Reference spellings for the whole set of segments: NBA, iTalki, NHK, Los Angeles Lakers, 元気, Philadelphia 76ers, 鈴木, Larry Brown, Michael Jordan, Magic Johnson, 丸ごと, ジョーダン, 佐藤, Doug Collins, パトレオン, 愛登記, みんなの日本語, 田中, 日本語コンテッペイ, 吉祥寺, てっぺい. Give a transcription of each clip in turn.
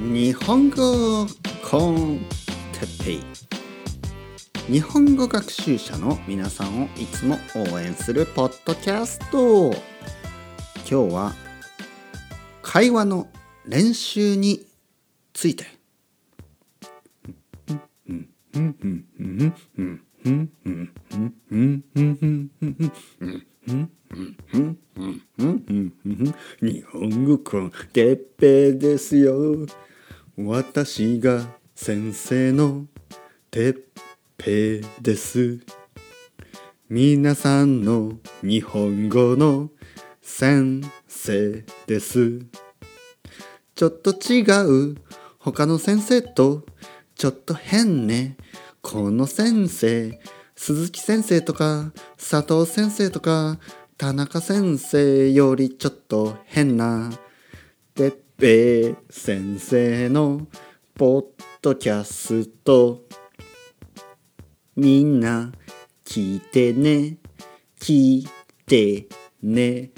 日本語コンテッペイ、日本語学習者の皆さんをいつも応援するポッドキャスト。今日は会話の練習について。日本語コンテッペイですよ。私が先生のてっぺいです。皆さんの日本語の先生です。ちょっと違う他の先生と、ちょっと変ねこの先生、鈴木先生とか佐藤先生とか田中先生よりちょっと変なてっぺい先生のポッドキャスト、みんな聞いてね聞いてね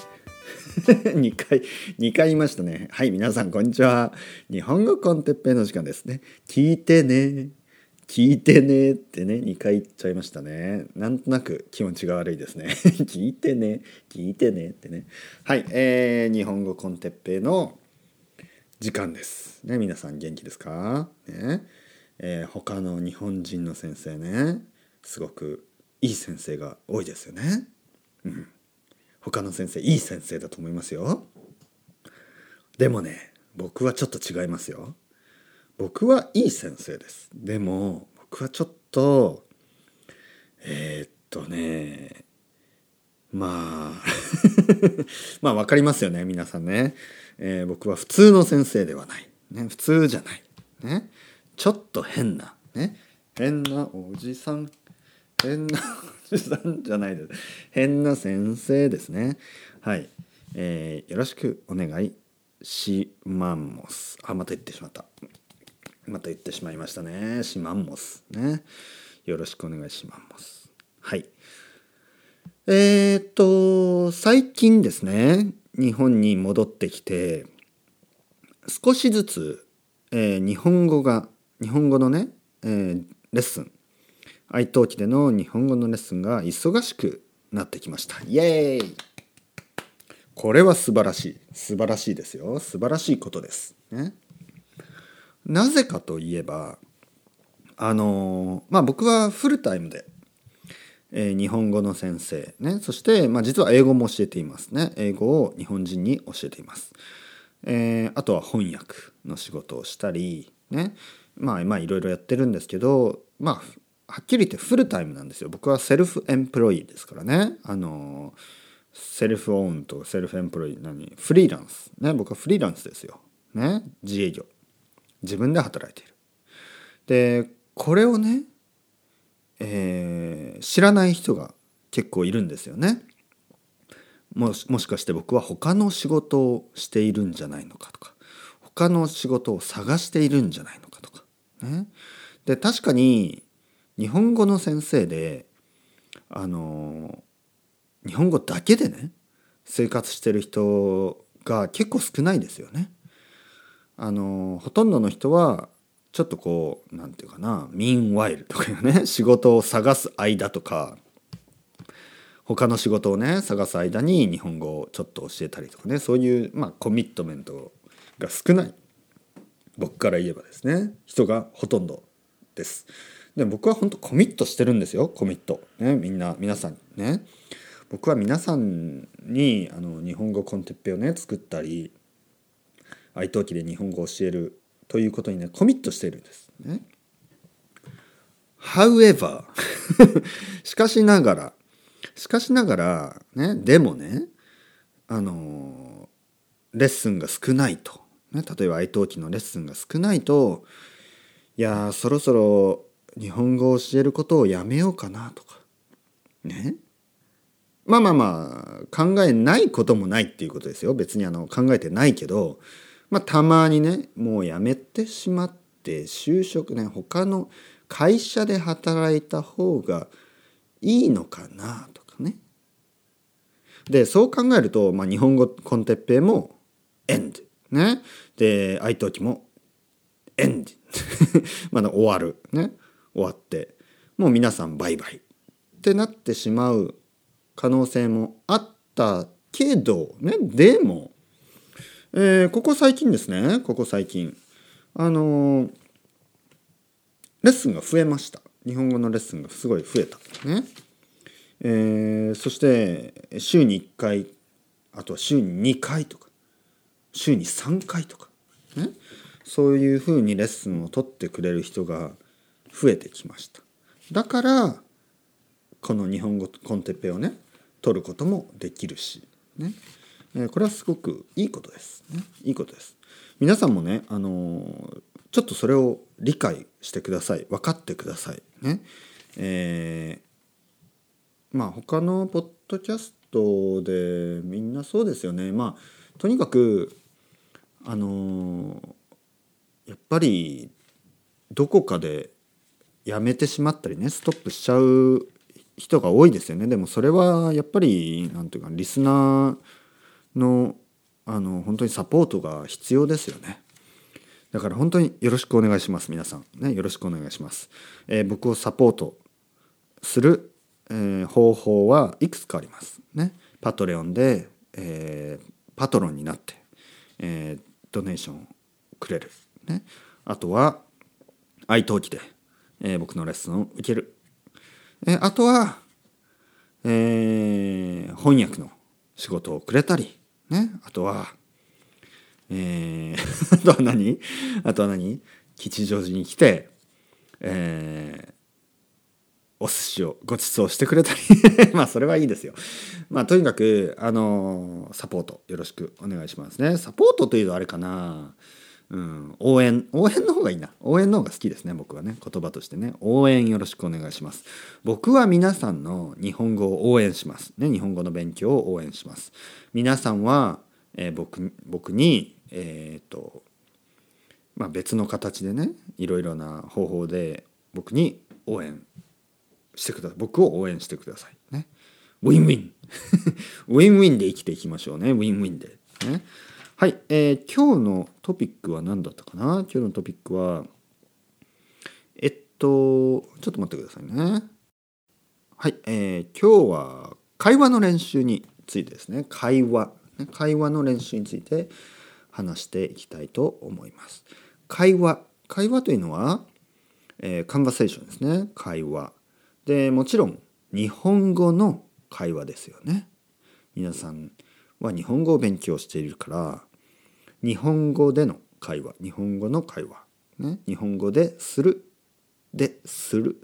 2回言いましたね。はい、皆さんこんにちは。日本語コンテッペイの時間ですね。聞いてね聞いてねってね、2回言っちゃいましたね。なんとなく気持ちが悪いですね。聞いてね聞いてねってね。はい、日本語コンテッペイの時間ですね。皆さん元気ですかね。他の日本人の先生ね、すごくいい先生が多いですよね。うん、他の先生いい先生だと思いますよ。でもね、僕はちょっと違いますよ。僕はいい先生です。でも僕はちょっとまあ分かりますよね皆さんね。僕は普通の先生ではない、ね、普通じゃない、ね、ちょっと変な、ね、変なおじさん、変なおじさんじゃないです、変な先生ですね。はい、よろしくお願いしまんもす。あ、また言ってしまった。また言ってしまいましたね。しまんもすね。よろしくお願いしまんもす。はい。最近ですね、日本に戻ってきて、少しずつ、日本語のね、レッスン、愛登記での日本語のレッスンが忙しくなってきました。イエーイ。これは素晴らしいですよ。素晴らしいことです、ね。なぜかといえば、僕はフルタイムで、日本語の先生ね、そして、実は英語も教えていますね。英語を日本人に教えています。あとは翻訳の仕事をしたりね、いろいろやってるんですけど、はっきり言ってフルタイムなんですよ。僕はセルフエンプロイですからね。セルフオーンとセルフエンプロイ、フリーランスね。僕はフリーランスですよね。自営業、自分で働いている。でこれをね、知らない人が結構いるんですよね。もしかして僕は他の仕事をしているんじゃないのかとか、他の仕事を探しているんじゃないのかとか、ね。で確かに日本語の先生で日本語だけでね生活してる人が結構少ないですよね。ほとんどの人はちょっとmeanwhile とかいうね、仕事を探す間とか、他の仕事をね探す間に日本語をちょっと教えたりとかね、そういうコミットメントが少ない、僕から言えばですね、人がほとんどです。で僕は本当コミットしてるんですよ。コミット、ね、皆さんね、僕は皆さんに日本語コンテッペイをね作ったり、愛登記で日本語を教えるということにねコミットしているんですね。However しかしながらね、でもねレッスンが少ないと、ね、例えば愛登記のレッスンが少ないと、いやそろそろ日本語を教えることをやめようかなとかね。考えないこともないっていうことですよ。別に考えてないけど、たまにねもうやめてしまって就職ね、他の会社で働いた方がいいのかなとかね。でそう考えると、日本語コンテッペイもエンドね。で、愛登記もエンディングまだ終わるね、終わってもう皆さんバイバイってなってしまう可能性もあったけどね。でも、ここ最近レッスンが増えました。日本語のレッスンがすごい増えたね。そして週に1回あとは週に2回とか週に3回とか、ね、そういうふうにレッスンを取ってくれる人が増えてきました。だからこの日本語コンテッペをね取ることもできるし、ね、これはすごくいいことです、ね、いいことです。皆さんもね、ちょっとそれを理解してください。分かってくださいね。まあ他のポッドキャストでみんなそうですよね。まあとにかくやっぱりどこかでやめてしまったりね、ストップしちゃう人が多いですよね。でもそれはやっぱりなんていうかリスナーの本当にサポートが必要ですよね。だから本当によろしくお願いします皆さん、ね、よろしくお願いします、僕をサポートする、方法はいくつかあります、ね、パトレオンで、パトロンになって、ドネーションをくれる、ね、あとは愛登記で、僕のレッスンを受ける、あとは、翻訳の仕事をくれたり、ね、あとはあとは何吉祥寺に来て、お寿司をご馳走してくれたりまあそれはいいですよ。まあとにかくサポートよろしくお願いしますね。サポートというとあれかな、応援の方がいいな。応援の方が好きですね僕はね。言葉としてね、応援よろしくお願いします。僕は皆さんの日本語を応援しますね。日本語の勉強を応援します。皆さんは僕に、まあ、別の形でねいろいろな方法で僕を応援してください、ね、ウィンウィンウィンウィンで生きていきましょうね。ウィンウィンで、ね、はい、今日のトピックは何だったかな。今日のトピックはちょっと待ってくださいね。はい、今日は会話の練習についてですね。会話の練習について話していきたいと思います。会話というのは、カンバセーションですね。会話でもちろん日本語の会話ですよね。皆さんは日本語を勉強しているから日本語の会話、ね、日本語でする、ね、する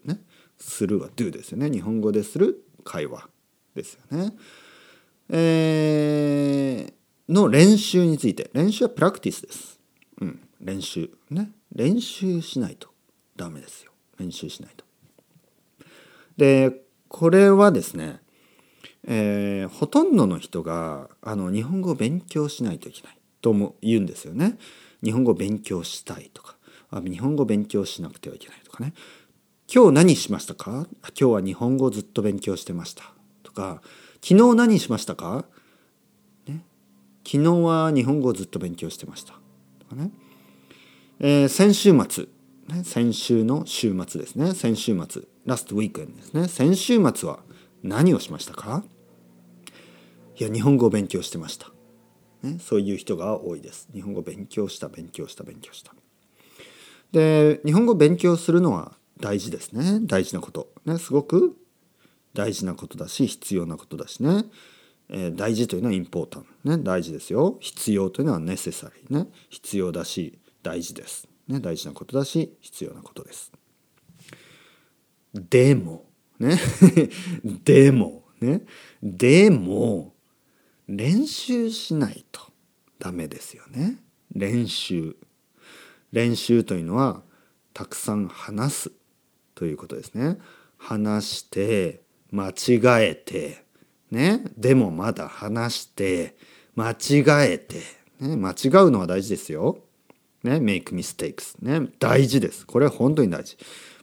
は do ですよね。日本語でする会話ですよね。の練習について。練習はプラクティスです、うん、練習ね。練習しないとダメですよ。練習しないと。でこれはですね、ほとんどの人が日本語を勉強しないといけないとも言うんですよね。日本語を勉強したいとか、日本語を勉強しなくてはいけないとかね。今日何しましたか？今日は日本語をずっと勉強してましたとか、昨日何しましたか、ね、昨日は日本語をずっと勉強してましたとかね、先週末、ね、先週の週末ですね。先週末ラストウィークエンドですね。先週末は何をしましたか？いや日本語を勉強してました、ね、そういう人が多いです。日本語を勉強した。で日本語を勉強するのは大事ですね。大事なこと、ね、すごく大事なことだし必要なことだしね、大事というのはインポータント、ね、大事ですよ。必要というのはネセサリー、ね、必要だし大事です、ね、大事なことだし必要なことです。でもねでも練習しないとダメですよね。練習というのはたくさん話すということですね。話して間違えてね、でもまだ話して間違えて、ね、間違うのは大事ですよ、ね、make mistakes、ね、大事です。これは本当に大事。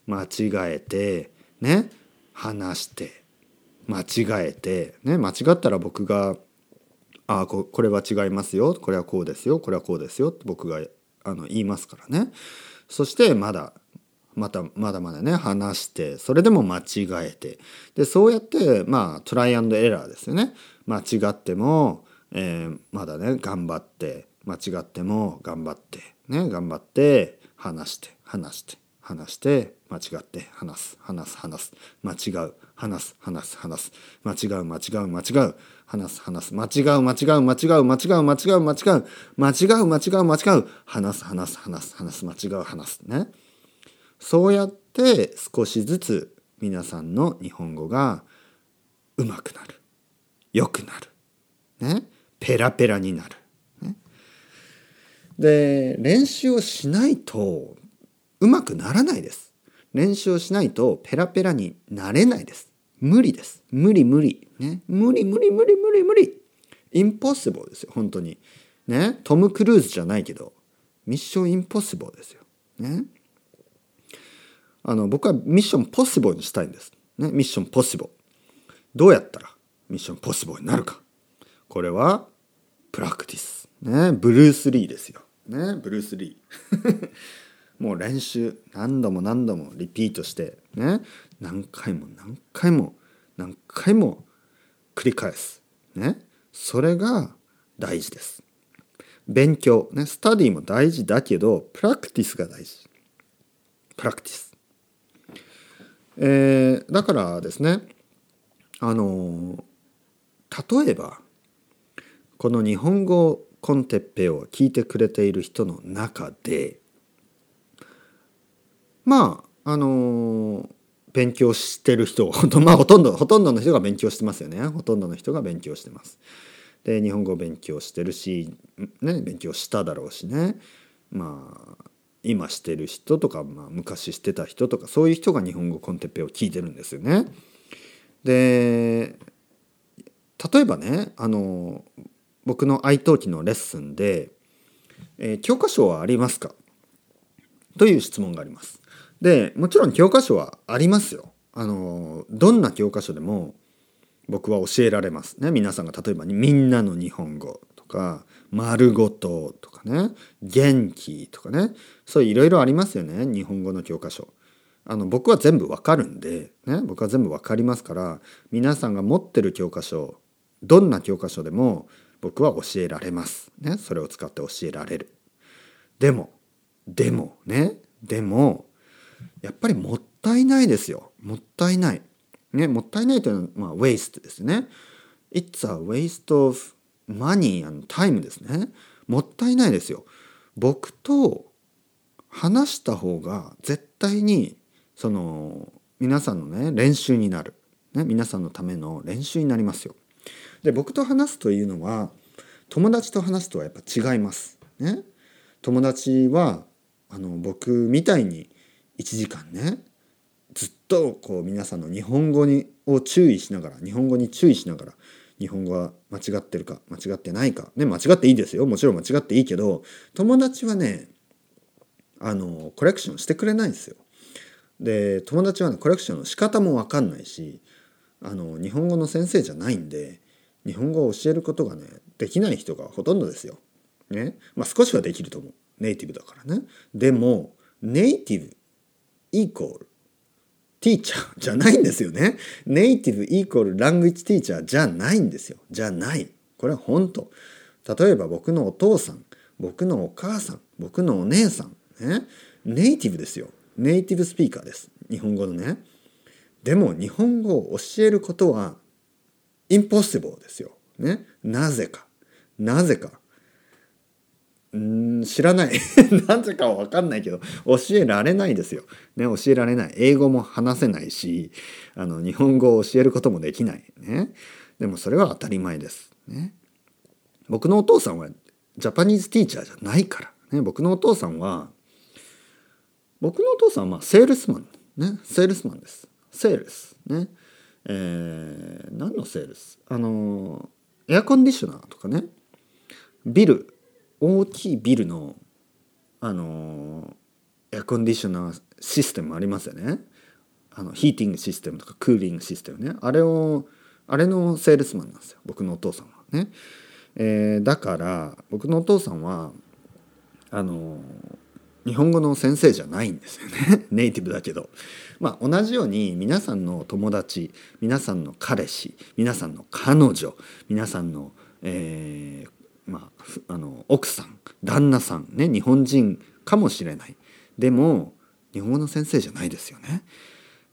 間違えてね、話して間違えてね、間違ったら僕がああ、これは違いますよ、これはこうですよ、これはこうですよって僕が言いますからね。そしてまだまだね話して、それでも間違えて、でそうやってトライアンドエラーですよね。間違っても、まだね頑張って、間違っても頑張ってね、頑張って話して間違って話す間違う話す間違う話す話す間違うね。そうやって少しずつ皆さんの日本語がうまくなる、よくなる、ね、ペラペラになる、ね、で練習をしないとうまくならないです。練習をしないとペラペラになれないです。無理です。無理、ね、無理インポッシブルですよ、本当にね。トム・クルーズじゃないけどミッションインポッシブルですよね。僕はミッションポッシブルにしたいんです、ね、ミッションポッシブル。どうやったらミッションポッシブルになるか。これはプラクティス、ね、ブルース・リーですよ、ね、ブルース・リーもう練習何度もリピートして、ね、何回も繰り返す、ね、それが大事です。勉強、ね、スタディも大事だけどプラクティスが大事。プラクティス、だからですね、例えばこの日本語コンテッペを聞いてくれている人の中で勉強してる人、ほとんどの人が勉強してますよね。ほとんどの人が勉強してます。で日本語を勉強してるし、ね、勉強しただろうしね。今してる人とか、昔してた人とか、そういう人が日本語コンテッペを聞いてるんですよね。で例えばね、僕のiTalkiのレッスンで、教科書はありますかという質問があります。でもちろん教科書はありますよ。どんな教科書でも僕は教えられますね。皆さんが例えばみんなの日本語とか、丸ごととかね、元気とかね、そういろいろありますよね、日本語の教科書。僕は全部わかるんで、ね、僕は全部わかりますから、皆さんが持ってる教科書、どんな教科書でも僕は教えられます、ね、それを使って教えられる。でもやっぱりもったいないですよ。もったいないというのはウェイストですね。 It's a waste ofマニータイムですね。もったいないですよ。僕と話した方が絶対に皆さんのね練習になる、ね、皆さんのための練習になりますよ。で僕と話すというのは友達と話すとはやっぱ違います、ね、友達は僕みたいに1時間ねずっと皆さんの日本語に注意しながら日本語は間違ってるか間違ってないか、ね、間違っていいですよ、もちろん間違っていいけど、友達はねコレクションしてくれないんですよ。で友達はねコレクションの仕方も分かんないし、日本語の先生じゃないんで日本語を教えることがねできない人がほとんどですよ、ね。少しはできると思う、ネイティブだからね。でもネイティブイコールティーチャーじゃないんですよね。ネイティブイコールラングイッジティーチャーじゃないんですよ。じゃない。これは本当。例えば僕のお父さん、僕のお母さん、僕のお姉さん、ね、ネイティブですよ。ネイティブスピーカーです。日本語のね。でも日本語を教えることはインポッシブルですよ。ね。なぜか。知らないなぜかは分かんないけど教えられないですよ、ね、教えられない。英語も話せないし日本語を教えることもできない、ね、でもそれは当たり前です、ね、僕のお父さんはジャパニーズティーチャーじゃないから、ね、僕のお父さんはセールスマン、ね、セールスマンです。セールス、ね、何のセールス、エアコンディショナーとかね、大きいビルの、エアコンディショナーシステムありますよね。ヒーティングシステムとかクーリングシステムね。あれのセールスマンなんですよ、僕のお父さんはね。だから僕のお父さんは日本語の先生じゃないんですよねネイティブだけど、まあ、同じように皆さんの友達、皆さんの彼氏、皆さんの彼女、皆さんの、奥さん、旦那さんね、日本人かもしれない。でも日本語の先生じゃないですよね。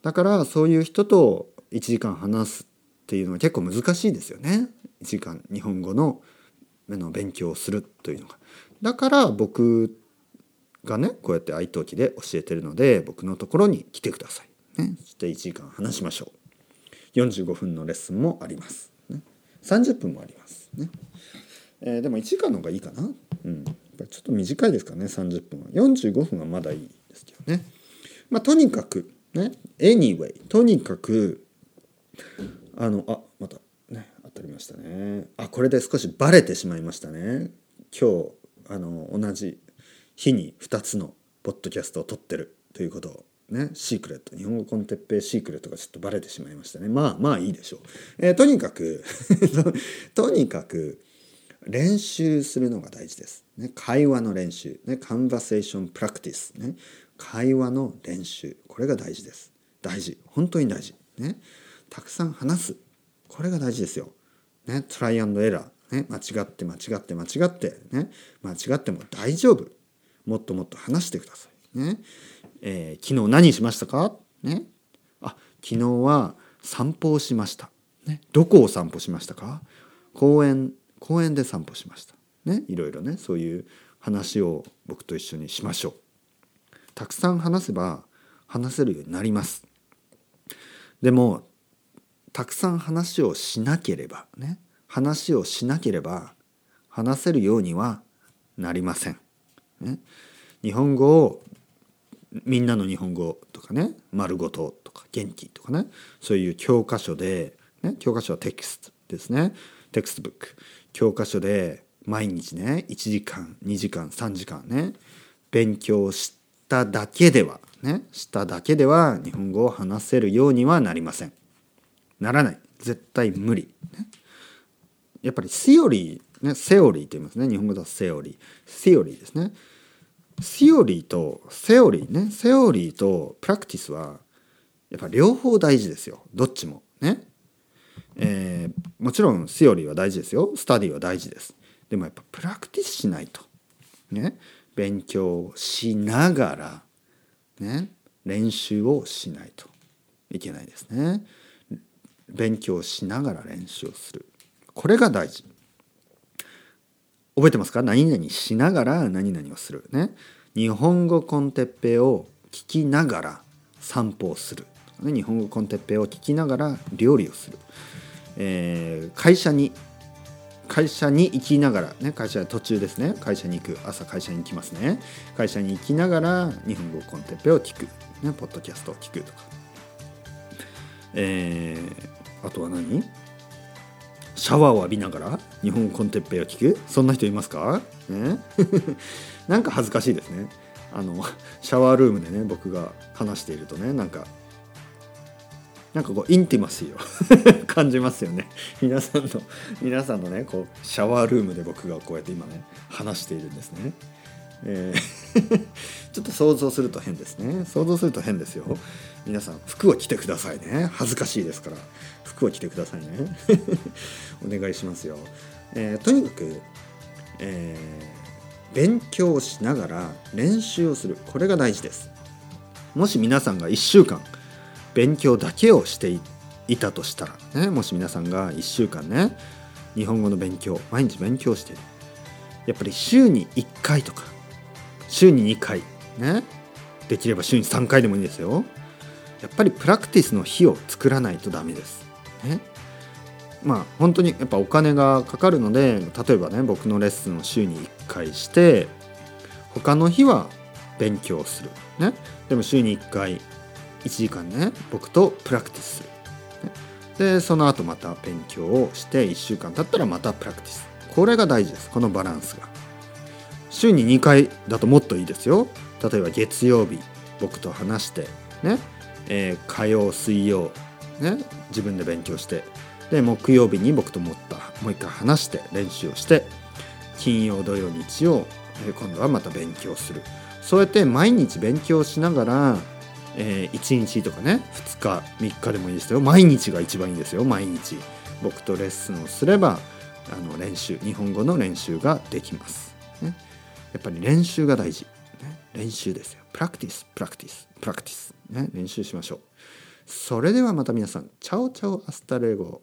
だからそういう人と1時間話すっていうのは結構難しいですよね。1時間日本語の勉強をするというのが。だから僕がね、こうやって愛登記で教えてるので、僕のところに来てください、ね、そして1時間話しましょう。45分のレッスンもあります、ね、30分もあります、ね、でも1時間の方がいいかな、うん、やっぱりちょっと短いですからね、30分は。45分はまだいいですけどね、まあ、とにかくね、 anyway とにかくまたね当たりましたね。これで少しバレてしまいましたね。今日同じ日に2つのポッドキャストを撮ってるということをね、シークレット、日本語コンテッペイシークレットがちょっとバレてしまいましたね。まあいいでしょう。とにかく練習するのが大事です、ね、会話の練習、ね、カンバセーションプラクティス、ね、会話の練習、これが大事です。大事、本当に大事、ね、たくさん話す、これが大事ですよ、ね、トライアンドエラー、ね、間違って、ね、間違っても大丈夫、もっともっと話してください、ね。昨日何しましたか、ね、昨日は散歩をしました、ね、どこを散歩しましたか、公園で散歩しました、ね、いろいろね、そういう話を僕と一緒にしましょう。たくさん話せば話せるようになります。でもたくさん話をしなければね、話をしなければ話せるようにはなりません、ね、日本語を、みんなの日本語とかね、丸ごととか元気とかね、そういう教科書で、ね、教科書はテキストですね、テキストブック、教科書で毎日ね1時間2時間3時間ね勉強しただけではね、しただけでは日本語を話せるようにはなりません。ならない、絶対無理、ね、やっぱりセオリー、ね、セオリーと言いますね、日本語だとセオリー、セオリーですね。セオリーとセオリーね、セオリーとプラクティスはやっぱ両方大事ですよ、どっちもね。もちろんセオリーは大事ですよ、スタディは大事です。でもやっぱプラクティスしないとね、勉強しながらね、練習をしないといけないですね。勉強しながら練習をする、これが大事。覚えてますか？何々しながら何々をするね。日本語コンテッペイを聞きながら散歩をする、日本語コンテッペイを聞きながら料理をする、会社に行きながら、ね、会社途中ですね、会社に行く、朝会社に行きますね、会社に行きながら日本語コンテッペイを聞く、ね、ポッドキャストを聞くとか、あとは何？シャワーを浴びながら日本語コンテッペイを聞く、そんな人いますか、ね、なんか恥ずかしいですね。シャワールームでね、僕が話しているとね、なんかこうインティマシーを感じますよね。皆さんのね、こうシャワールームで僕がこうやって今ね話しているんですね、ちょっと想像すると変ですよ。皆さん服を着てくださいね、恥ずかしいですから服を着てくださいねお願いしますよ、とにかく、勉強をしながら練習をする、これが大事です。もし皆さんが1週間勉強だけをしていたとしたら、ね、もし皆さんが1週間ね、日本語の勉強、毎日勉強している、やっぱり週に1回とか週に2回、ね、できれば週に3回でもいいですよ。やっぱりプラクティスの日を作らないとダメです、ね。まあ本当にやっぱお金がかかるので、例えばね、僕のレッスンを週に1回して他の日は勉強する、ね、でも週に1回1時間ね、僕とプラクティスする、ね、でその後また勉強をして1週間経ったらまたプラクティス、これが大事です。このバランスが週に2回だともっといいですよ。例えば月曜日僕と話してね、火曜水曜ね自分で勉強して、で木曜日に僕ともう一回話して練習をして、金曜土曜日曜今度はまた勉強する。そうやって毎日勉強しながら、1日とかね2日3日でもいいですよ。毎日が一番いいんですよ。毎日僕とレッスンをすれば練習、日本語の練習ができます、ね、やっぱり練習が大事、ね、練習ですよ。プラクティス、ね、練習しましょう。それではまた皆さん、チャオチャオアスタレゴ。